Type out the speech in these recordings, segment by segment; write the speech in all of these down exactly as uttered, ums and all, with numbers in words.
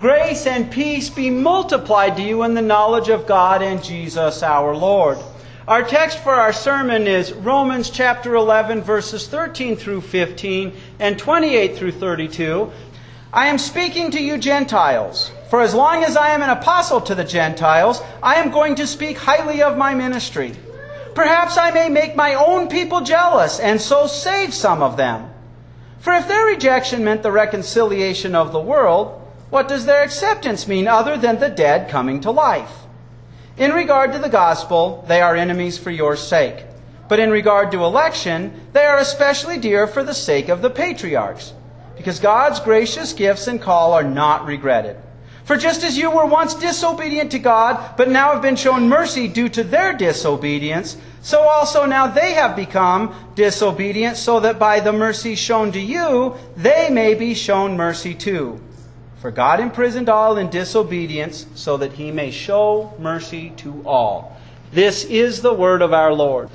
Grace and peace be multiplied to you in the knowledge of God and Jesus our Lord. Our text for our sermon is Romans chapter eleven, verses thirteen through fifteen and twenty-eight through thirty-two. I am speaking to you Gentiles. For as long as I am an apostle to the Gentiles, I am going to speak highly of my ministry. Perhaps I may make my own people jealous and so save some of them. For if their rejection meant the reconciliation of the world, what does their acceptance mean other than the dead coming to life? In regard to the gospel, they are enemies for your sake. But in regard to election, they are especially dear for the sake of the patriarchs, because God's gracious gifts and call are not regretted. For just as you were once disobedient to God, but now have been shown mercy due to their disobedience, so also now they have become disobedient, so that by the mercy shown to you, they may be shown mercy too. For God imprisoned all in disobedience, so that he may show mercy to all. This is the word of our Lord.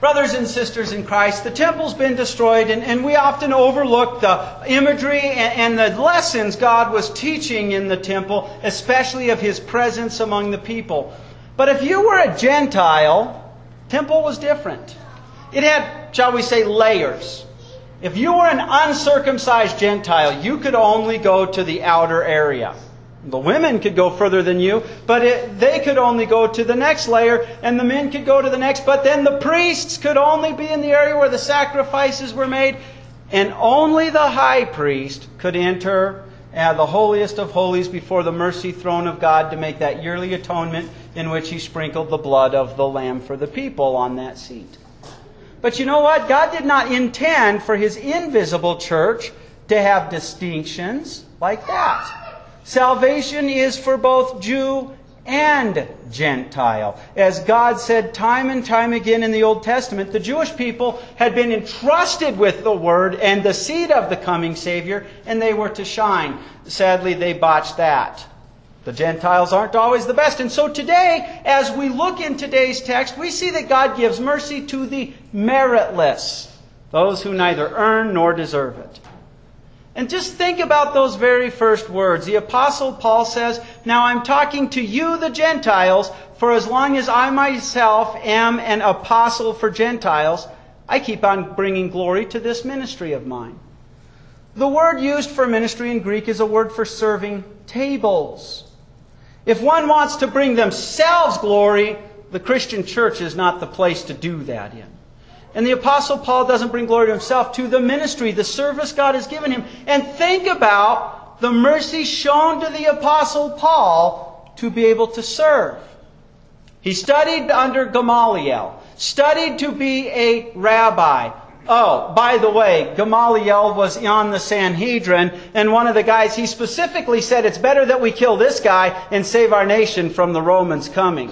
Brothers and sisters in Christ, the temple's been destroyed, and, and we often overlook the imagery and, and the lessons God was teaching in the temple, especially of his presence among the people. But if you were a Gentile, the temple was different. It had, shall we say, layers. If you were an uncircumcised Gentile, you could only go to the outer area. The women could go further than you, but it, they could only go to the next layer, and the men could go to the next, but then the priests could only be in the area where the sacrifices were made, and only the high priest could enter uh, the holiest of holies before the mercy throne of God to make that yearly atonement in which he sprinkled the blood of the Lamb for the people on that seat. But you know what? God did not intend for his invisible church to have distinctions like that. Salvation is for both Jew and Gentile. As God said time and time again in the Old Testament, the Jewish people had been entrusted with the word and the seed of the coming Savior, and they were to shine. Sadly, they botched that. The Gentiles aren't always the best. And so today, as we look in today's text, we see that God gives mercy to the meritless, those who neither earn nor deserve it. And just think about those very first words. The Apostle Paul says, "Now I'm talking to you, the Gentiles, for as long as I myself am an apostle for Gentiles, I keep on bringing glory to this ministry of mine." The word used for ministry in Greek is a word for serving tables. If one wants to bring themselves glory, the Christian church is not the place to do that in. And the Apostle Paul doesn't bring glory to himself, to the ministry, the service God has given him. And think about the mercy shown to the Apostle Paul to be able to serve. He studied under Gamaliel, studied to be a rabbi. Oh, by the way, Gamaliel was on the Sanhedrin, and one of the guys, he specifically said, it's better that we kill this guy and save our nation from the Romans coming.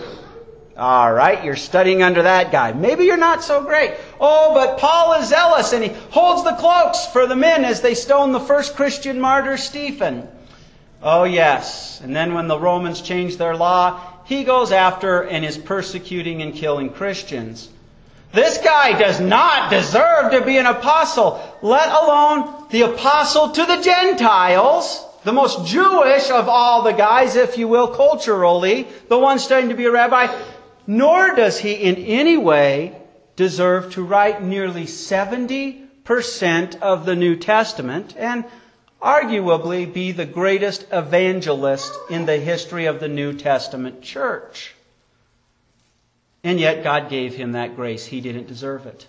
All right, you're studying under that guy. Maybe you're not so great. Oh, but Paul is zealous, and he holds the cloaks for the men as they stone the first Christian martyr, Stephen. Oh, yes. And then when the Romans changed their law, he goes after and is persecuting and killing Christians. This guy does not deserve to be an apostle, let alone the apostle to the Gentiles, the most Jewish of all the guys, if you will, culturally, the one studying to be a rabbi. Nor does he in any way deserve to write nearly seventy percent of the New Testament and arguably be the greatest evangelist in the history of the New Testament church. And yet God gave him that grace. He didn't deserve it.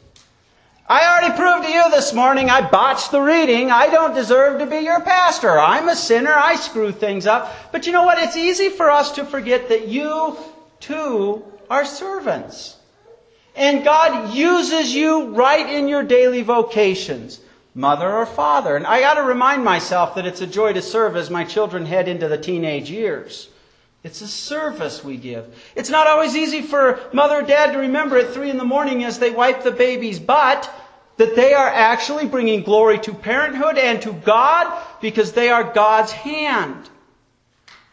I already proved to you this morning I botched the reading. I don't deserve to be your pastor. I'm a sinner. I screw things up. But you know what? It's easy for us to forget that you too are servants. And God uses you right in your daily vocations, mother or father. And I got to remind myself that it's a joy to serve as my children head into the teenage years. It's a service we give. It's not always easy for mother or dad to remember at three in the morning as they wipe the baby's butt that they are actually bringing glory to parenthood and to God because they are God's hand.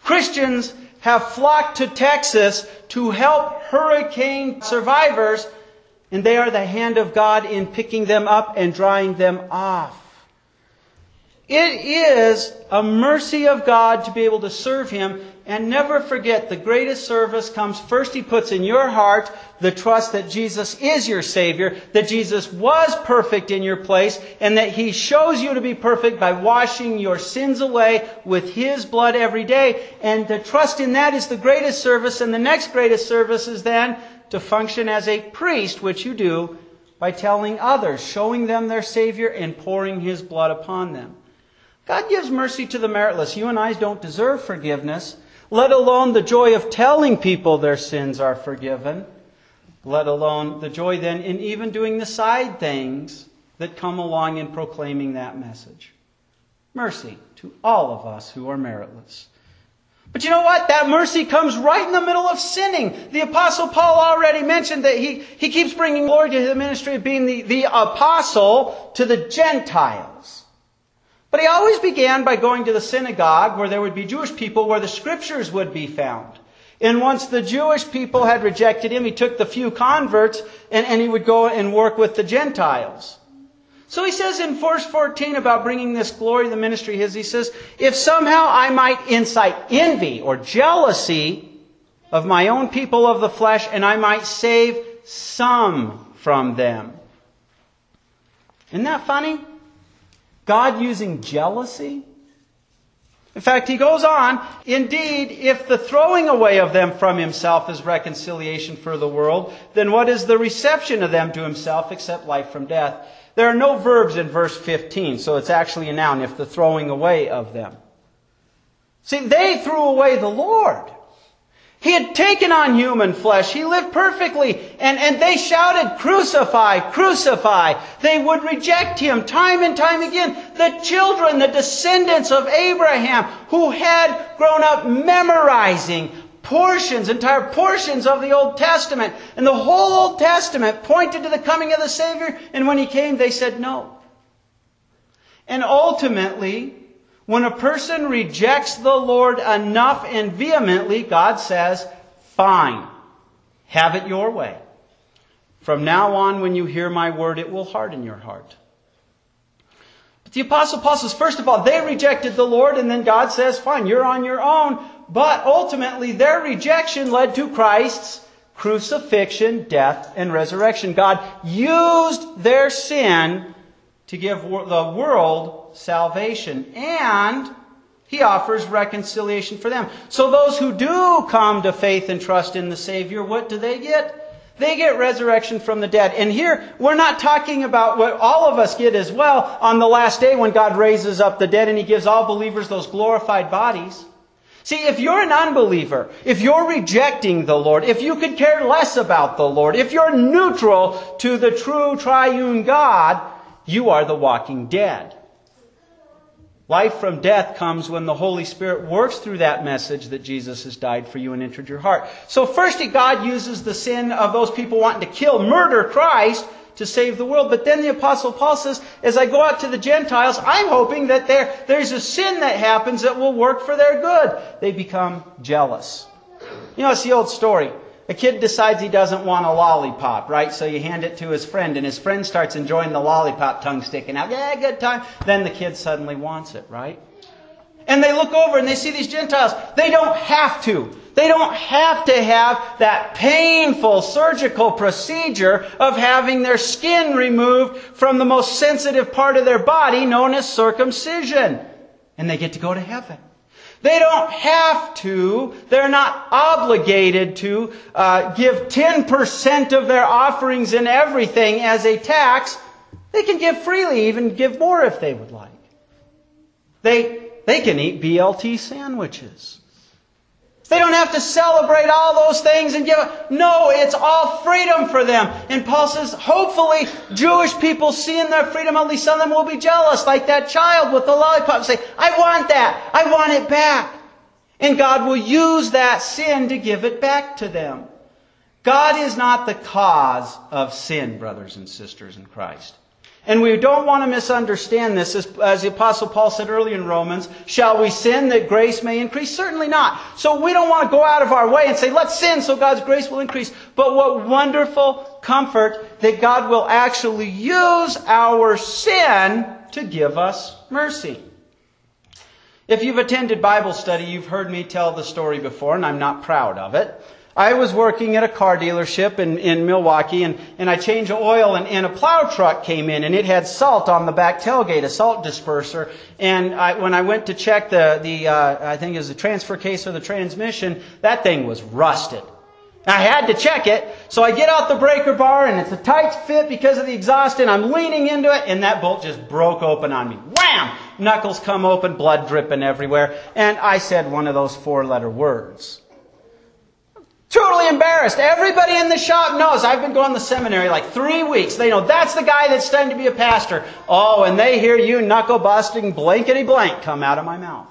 Christians have flocked to Texas to help hurricane survivors, and they are the hand of God in picking them up and drying them off. It is a mercy of God to be able to serve Him. And never forget, the greatest service comes first. He puts in your heart the trust that Jesus is your Savior, that Jesus was perfect in your place, and that He shows you to be perfect by washing your sins away with His blood every day. And to trust in that is the greatest service. And the next greatest service is then to function as a priest, which you do by telling others, showing them their Savior, and pouring His blood upon them. God gives mercy to the meritless. You and I don't deserve forgiveness, let alone the joy of telling people their sins are forgiven, let alone the joy then in even doing the side things that come along in proclaiming that message. Mercy to all of us who are meritless. But you know what? That mercy comes right in the middle of sinning. The Apostle Paul already mentioned that he, he keeps bringing glory to the ministry of being the, the apostle to the Gentiles. But he always began by going to the synagogue where there would be Jewish people, where the Scriptures would be found. And once the Jewish people had rejected him, he took the few converts and, and he would go and work with the Gentiles. So he says in verse fourteen about bringing this glory to the ministry his, he says, if somehow I might incite envy or jealousy of my own people of the flesh, and I might save some from them. Isn't that funny? God using jealousy? In fact, he goes on, indeed, if the throwing away of them from himself is reconciliation for the world, then what is the reception of them to himself except life from death? There are no verbs in verse fifteen, so it's actually a noun, if the throwing away of them. See, they threw away the Lord. He had taken on human flesh. He lived perfectly. And, and they shouted, crucify, crucify. They would reject him time and time again. The children, the descendants of Abraham, who had grown up memorizing portions, entire portions of the Old Testament. And the whole Old Testament pointed to the coming of the Savior. And when he came, they said no. And ultimately, when a person rejects the Lord enough and vehemently, God says, fine, have it your way. From now on, when you hear my word, it will harden your heart. But the Apostle Paul says, first of all, they rejected the Lord, and then God says, fine, you're on your own. But ultimately, their rejection led to Christ's crucifixion, death, and resurrection. God used their sin to give the world salvation, and he offers reconciliation for them. So those who do come to faith and trust in the Savior, what do they get? They get resurrection from the dead. And here, we're not talking about what all of us get as well on the last day when God raises up the dead and he gives all believers those glorified bodies. See, if you're an unbeliever, if you're rejecting the Lord, if you could care less about the Lord, if you're neutral to the true triune God, you are the walking dead. Life from death comes when the Holy Spirit works through that message that Jesus has died for you and entered your heart. So first, God uses the sin of those people wanting to kill, murder Christ to save the world. But then the Apostle Paul says, as I go out to the Gentiles, I'm hoping that there, there's a sin that happens that will work for their good. They become jealous. You know, it's the old story. A kid decides he doesn't want a lollipop, right? So you hand it to his friend, and his friend starts enjoying the lollipop, tongue sticking out. Yeah, good time. Then the kid suddenly wants it, right? And they look over, and they see these Gentiles. They don't have to. They don't have to have that painful surgical procedure of having their skin removed from the most sensitive part of their body, known as circumcision. And they get to go to heaven. They don't have to, they're not obligated to uh, give ten percent of their offerings and everything as a tax. They can give freely, even give more if they would like. They, they can eat B L T sandwiches. They don't have to celebrate all those things and give up. No, it's all freedom for them. And Paul says, hopefully, Jewish people seeing their freedom, at least some of them will be jealous, like that child with the lollipop, and say, I want that. I want it back. And God will use that sin to give it back to them. God is not the cause of sin, brothers and sisters in Christ. And we don't want to misunderstand this. As, as the Apostle Paul said earlier in Romans, shall we sin that grace may increase? Certainly not. So we don't want to go out of our way and say, let's sin so God's grace will increase. But what wonderful comfort that God will actually use our sin to give us mercy. If you've attended Bible study, you've heard me tell the story before, and I'm not proud of it. I was working at a car dealership in, in Milwaukee, and, and I changed oil, and, and a plow truck came in, and it had salt on the back tailgate, a salt disperser. And I, when I went to check the, the uh, I think it was the transfer case or the transmission, that thing was rusted. I had to check it, so I get out the breaker bar, and it's a tight fit because of the exhaust, and I'm leaning into it, and that bolt just broke open on me. Wham! Knuckles come open, blood dripping everywhere, and I said one of those four-letter words. Totally embarrassed. Everybody in the shop knows. I've been going to seminary like three weeks. They know that's the guy that's studying to be a pastor. Oh, and they hear you knuckle-busting blankety-blank come out of my mouth.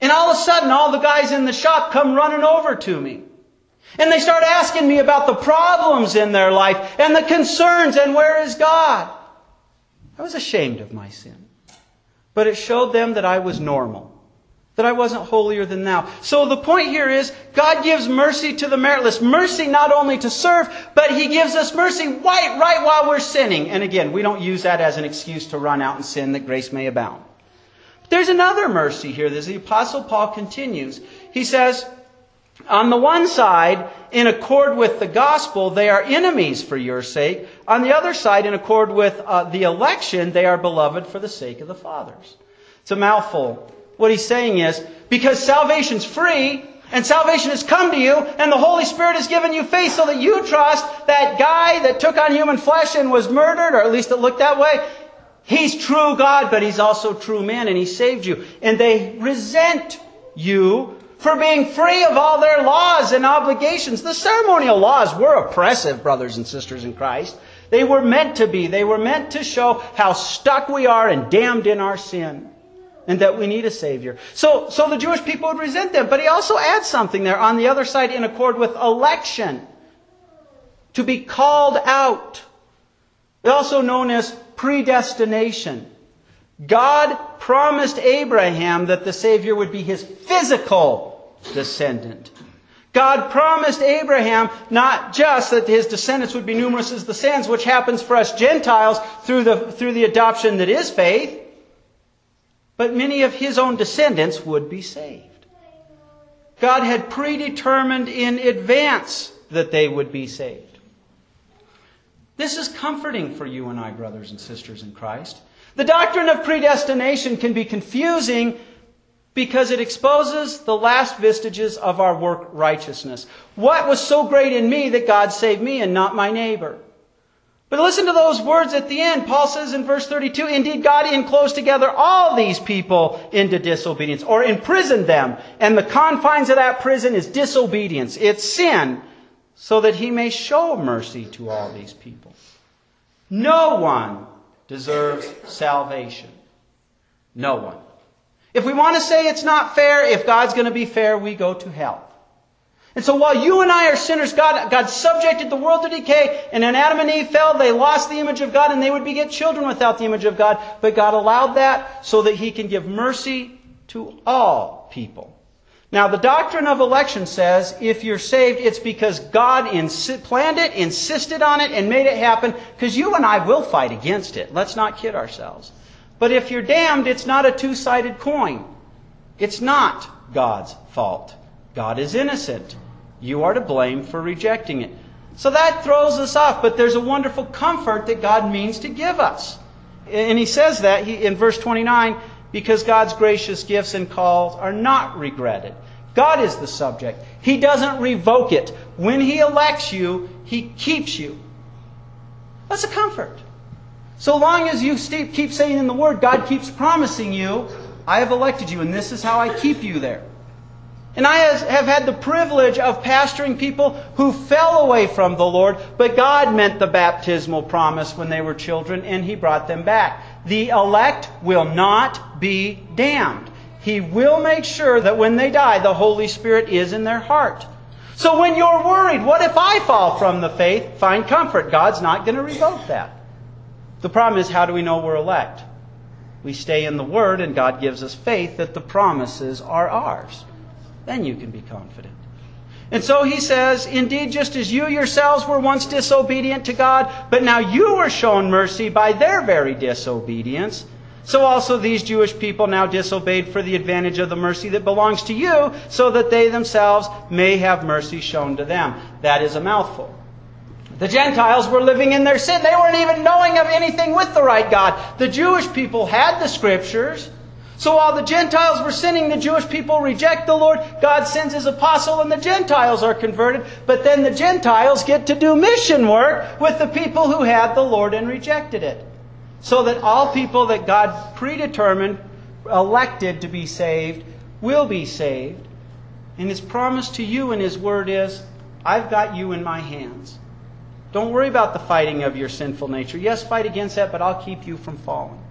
And all of a sudden, all the guys in the shop come running over to me. And they start asking me about the problems in their life and the concerns and where is God. I was ashamed of my sin. But it showed them that I was normal. That I wasn't holier than thou. So the point here is, God gives mercy to the meritless. Mercy not only to serve, but He gives us mercy right, right while we're sinning. And again, we don't use that as an excuse to run out and sin that grace may abound. But there's another mercy here. As the Apostle Paul continues, he says, on the one side, in accord with the gospel, they are enemies for your sake. On the other side, in accord with uh, the election, they are beloved for the sake of the fathers. It's a mouthful. What he's saying is, because salvation's free, and salvation has come to you, and the Holy Spirit has given you faith so that you trust that guy that took on human flesh and was murdered, or at least it looked that way, he's true God, but he's also true man, and he saved you. And they resent you for being free of all their laws and obligations. The ceremonial laws were oppressive, brothers and sisters in Christ. They were meant to be. They were meant to show how stuck we are and damned in our sin, and that we need a Savior. So, so the Jewish people would resent them. But he also adds something there on the other side in accord with election. To be called out. Also known as predestination. God promised Abraham that the Savior would be his physical descendant. God promised Abraham not just that his descendants would be numerous as the sands, which happens for us Gentiles through the, through the adoption that is faith, but many of his own descendants would be saved. God had predetermined in advance that they would be saved. This is comforting for you and I, brothers and sisters in Christ. The doctrine of predestination can be confusing because it exposes the last vestiges of our work righteousness. What was so great in me that God saved me and not my neighbor? But listen to those words at the end. Paul says in verse thirty-two, indeed, God enclosed together all these people into disobedience, or imprisoned them. And the confines of that prison is disobedience. It's sin, so that He may show mercy to all these people. No one deserves salvation. No one. If we want to say it's not fair, if God's going to be fair, we go to hell. And so while you and I are sinners, God, God subjected the world to decay, and when Adam and Eve fell, they lost the image of God, and they would beget children without the image of God. But God allowed that so that He can give mercy to all people. Now, the doctrine of election says if you're saved, it's because God insi- planned it, insisted on it, and made it happen, because you and I will fight against it. Let's not kid ourselves. But if you're damned, it's not a two-sided coin. It's not God's fault. God is innocent. You are to blame for rejecting it. So that throws us off, but there's a wonderful comfort that God means to give us. And He says that in verse twenty-nine, because God's gracious gifts and calls are not regretted. God is the subject. He doesn't revoke it. When He elects you, He keeps you. That's a comfort. So long as you keep saying in the Word, God keeps promising you, I have elected you, and this is how I keep you there. And I have had the privilege of pastoring people who fell away from the Lord, but God meant the baptismal promise when they were children, and He brought them back. The elect will not be damned. He will make sure that when they die, the Holy Spirit is in their heart. So when you're worried, what if I fall from the faith? Find comfort. God's not going to revoke that. The problem is, how do we know we're elect? We stay in the Word, and God gives us faith that the promises are ours. Then you can be confident. And so he says, indeed, just as you yourselves were once disobedient to God, but now you were shown mercy by their very disobedience, So also these Jewish people now disobeyed for the advantage of the mercy that belongs to you, so that they themselves may have mercy shown to them. That is a mouthful. The Gentiles were living in their sin. They weren't even knowing of anything with the right God. The Jewish people had the Scriptures. So while the Gentiles were sinning, the Jewish people reject the Lord. God sends His apostle and the Gentiles are converted. But then the Gentiles get to do mission work with the people who had the Lord and rejected it. So that all people that God predetermined, elected to be saved, will be saved. And His promise to you in His Word is, I've got you in my hands. Don't worry about the fighting of your sinful nature. Yes, fight against that, but I'll keep you from falling.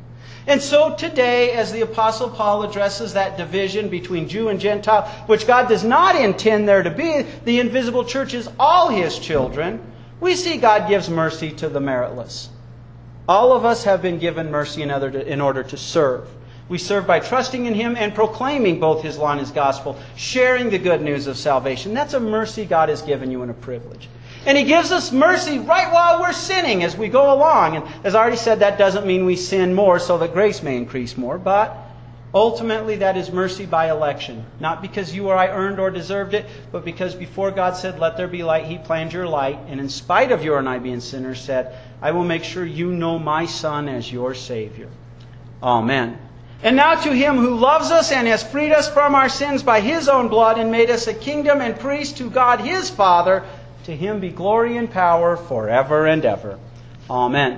And so today, as the Apostle Paul addresses that division between Jew and Gentile, which God does not intend there to be, the invisible church is all His children, we see God gives mercy to the meritless. All of us have been given mercy in order to, in order to serve. We serve by trusting in Him and proclaiming both His law and His gospel, sharing the good news of salvation. That's a mercy God has given you and a privilege. And He gives us mercy right while we're sinning as we go along. And as I already said, that doesn't mean we sin more so that grace may increase more. But ultimately, that is mercy by election. Not because you or I earned or deserved it, but because before God said, let there be light, He planned your light. And in spite of you and I being sinners, said, I will make sure you know my Son as your Savior. Amen. And now to Him who loves us and has freed us from our sins by His own blood and made us a kingdom and priest to God His Father, to Him be glory and power forever and ever. Amen.